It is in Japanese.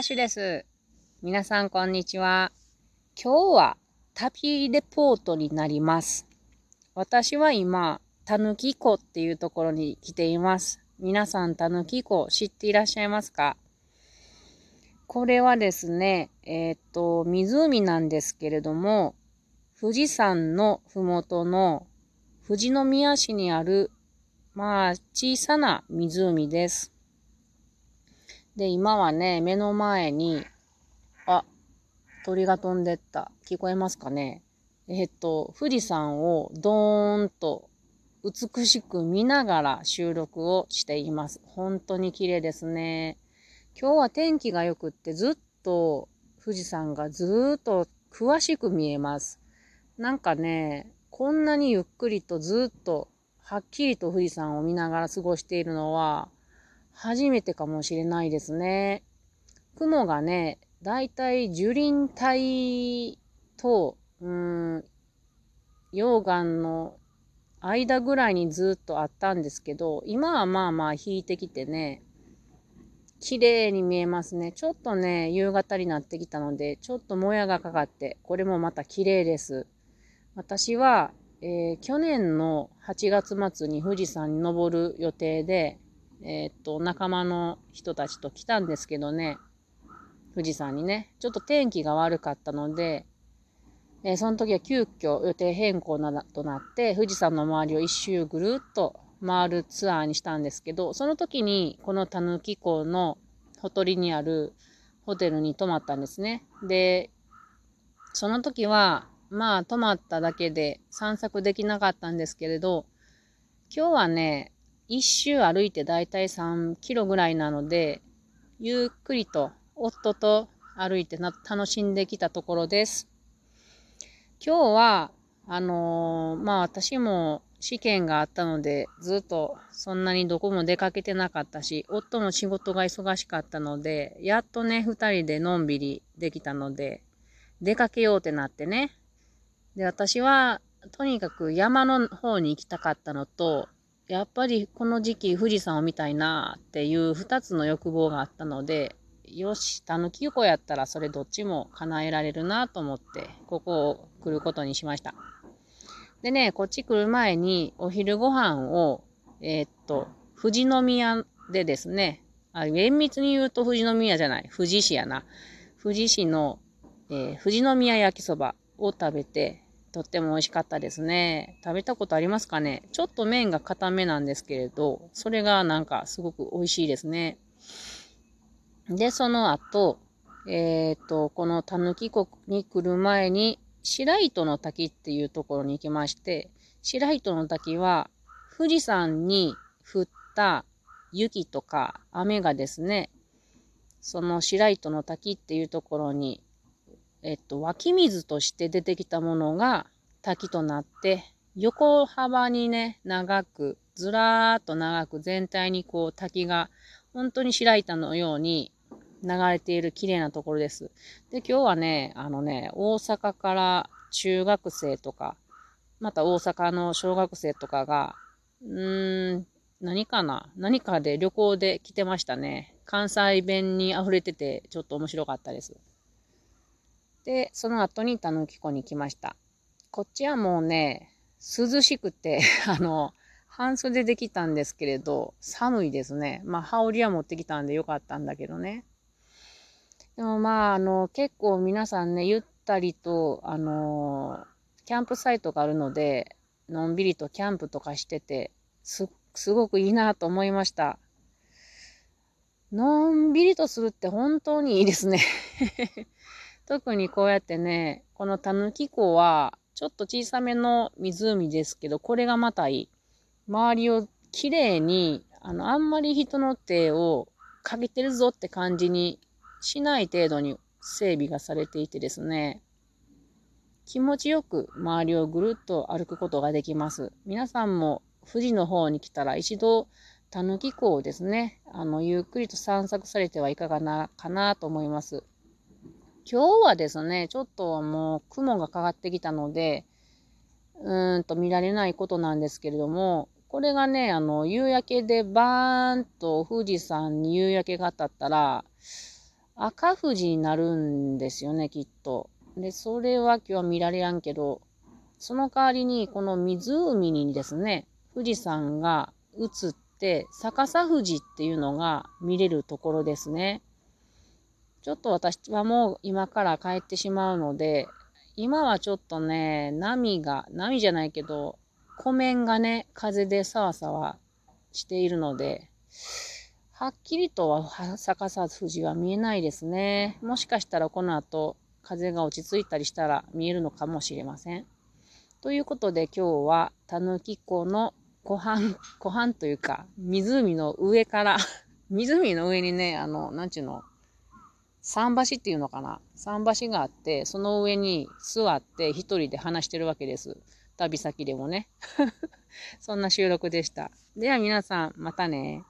歌手です。皆さんこんにちは。今日は旅レポートになります。私は今、たぬき湖っていうところに来ています。皆さんたぬき湖知っていらっしゃいますか？これはですね、湖なんですけれども、富士山のふもとの富士宮市にある、小さな湖です。で、今はね、目の前に、鳥が飛んでった。聞こえますかね？富士山をドーンと美しく見ながら収録をしています。本当に綺麗ですね。今日は天気が良くってずっと富士山がずっと詳しく見えます。なんかね、こんなにゆっくりとずっとはっきりと富士山を見ながら過ごしているのは、初めてかもしれないですね。雲がね、だいたい樹林帯と、溶岩の間ぐらいにずっとあったんですけど、今は引いてきてね、綺麗に見えますね。ちょっとね、夕方になってきたので、ちょっともやがかかって、これもまた綺麗です。私は、去年の8月末に富士山に登る予定で、仲間の人たちと来たんですけどね、富士山にね、ちょっと天気が悪かったので、その時は急遽予定変更となって、富士山の周りを一周ぐるっと回るツアーにしたんですけど、その時にこのたぬき湖のほとりにあるホテルに泊まったんですね。で、その時は、泊まっただけで散策できなかったんですけれど、今日はね、一周歩いてだいたい3キロぐらいなので、ゆっくりと夫と歩いて楽しんできたところです。今日は、私も試験があったので、ずっとそんなにどこも出かけてなかったし、夫も仕事が忙しかったので、やっとね、2人でのんびりできたので、出かけようってなってね。で、私はとにかく山の方に行きたかったのと、やっぱりこの時期富士山を見たいなっていう2つの欲望があったので、よし、たぬき湖やったらそれどっちも叶えられるなと思って、ここを来ることにしました。でね、こっち来る前にお昼ご飯を、富士宮でですね、厳密に言うと富士宮じゃない、富士市やな。富士市の、富士宮焼きそばを食べて、とっても美味しかったですね。食べたことありますかね？ちょっと麺が固めなんですけれど、それがなんかすごく美味しいですね。で、その後、このたぬき湖に来る前に、白糸の滝っていうところに行きまして、白糸の滝は、富士山に降った雪とか雨がですね、その白糸の滝っていうところに、湧き水として出てきたものが滝となって、横幅にね、長く、ずらーっと長く全体にこう滝が、本当に白板のように流れている綺麗なところです。で、今日はね、大阪から中学生とか、また大阪の小学生とかが、何かで旅行で来てましたね。関西弁に溢れてて、ちょっと面白かったです。で、その後にたぬき湖に来ました。こっちはもうね、涼しくて、半袖できたんですけれど、寒いですね。羽織は持ってきたんでよかったんだけどね。でも結構皆さんね、ゆったりと、キャンプサイトがあるので、のんびりとキャンプとかしてて、すごくいいなと思いました。のんびりとするって本当にいいですね。特にこうやってね、このたぬき湖は、ちょっと小さめの湖ですけど、これがまたいい。周りをきれいに、あんまり人の手をかけてるぞって感じにしない程度に整備がされていてですね、気持ちよく周りをぐるっと歩くことができます。皆さんも富士の方に来たら一度たぬき湖をですね、ゆっくりと散策されてはいかがなかなと思います。今日はですね、ちょっともう雲がかかってきたので、見られないことなんですけれども、これがね、夕焼けでバーンと富士山に夕焼けが当たったら、赤富士になるんですよね、きっと。で、それは今日は見られやんけど、その代わりにこの湖にですね、富士山が映って、逆さ富士っていうのが見れるところですね。ちょっと私はもう今から帰ってしまうので、今はちょっとね、波じゃないけど、湖面がね、風でさわさわしているので、はっきりとは逆さ富士は見えないですね。もしかしたらこの後、風が落ち着いたりしたら見えるのかもしれません。ということで今日はたぬき湖の湖畔というか、湖の上から湖の上にね、桟橋っていうのかな、桟橋があって、その上に座って一人で話してるわけです。旅先でもねそんな収録でした。では皆さん、またね。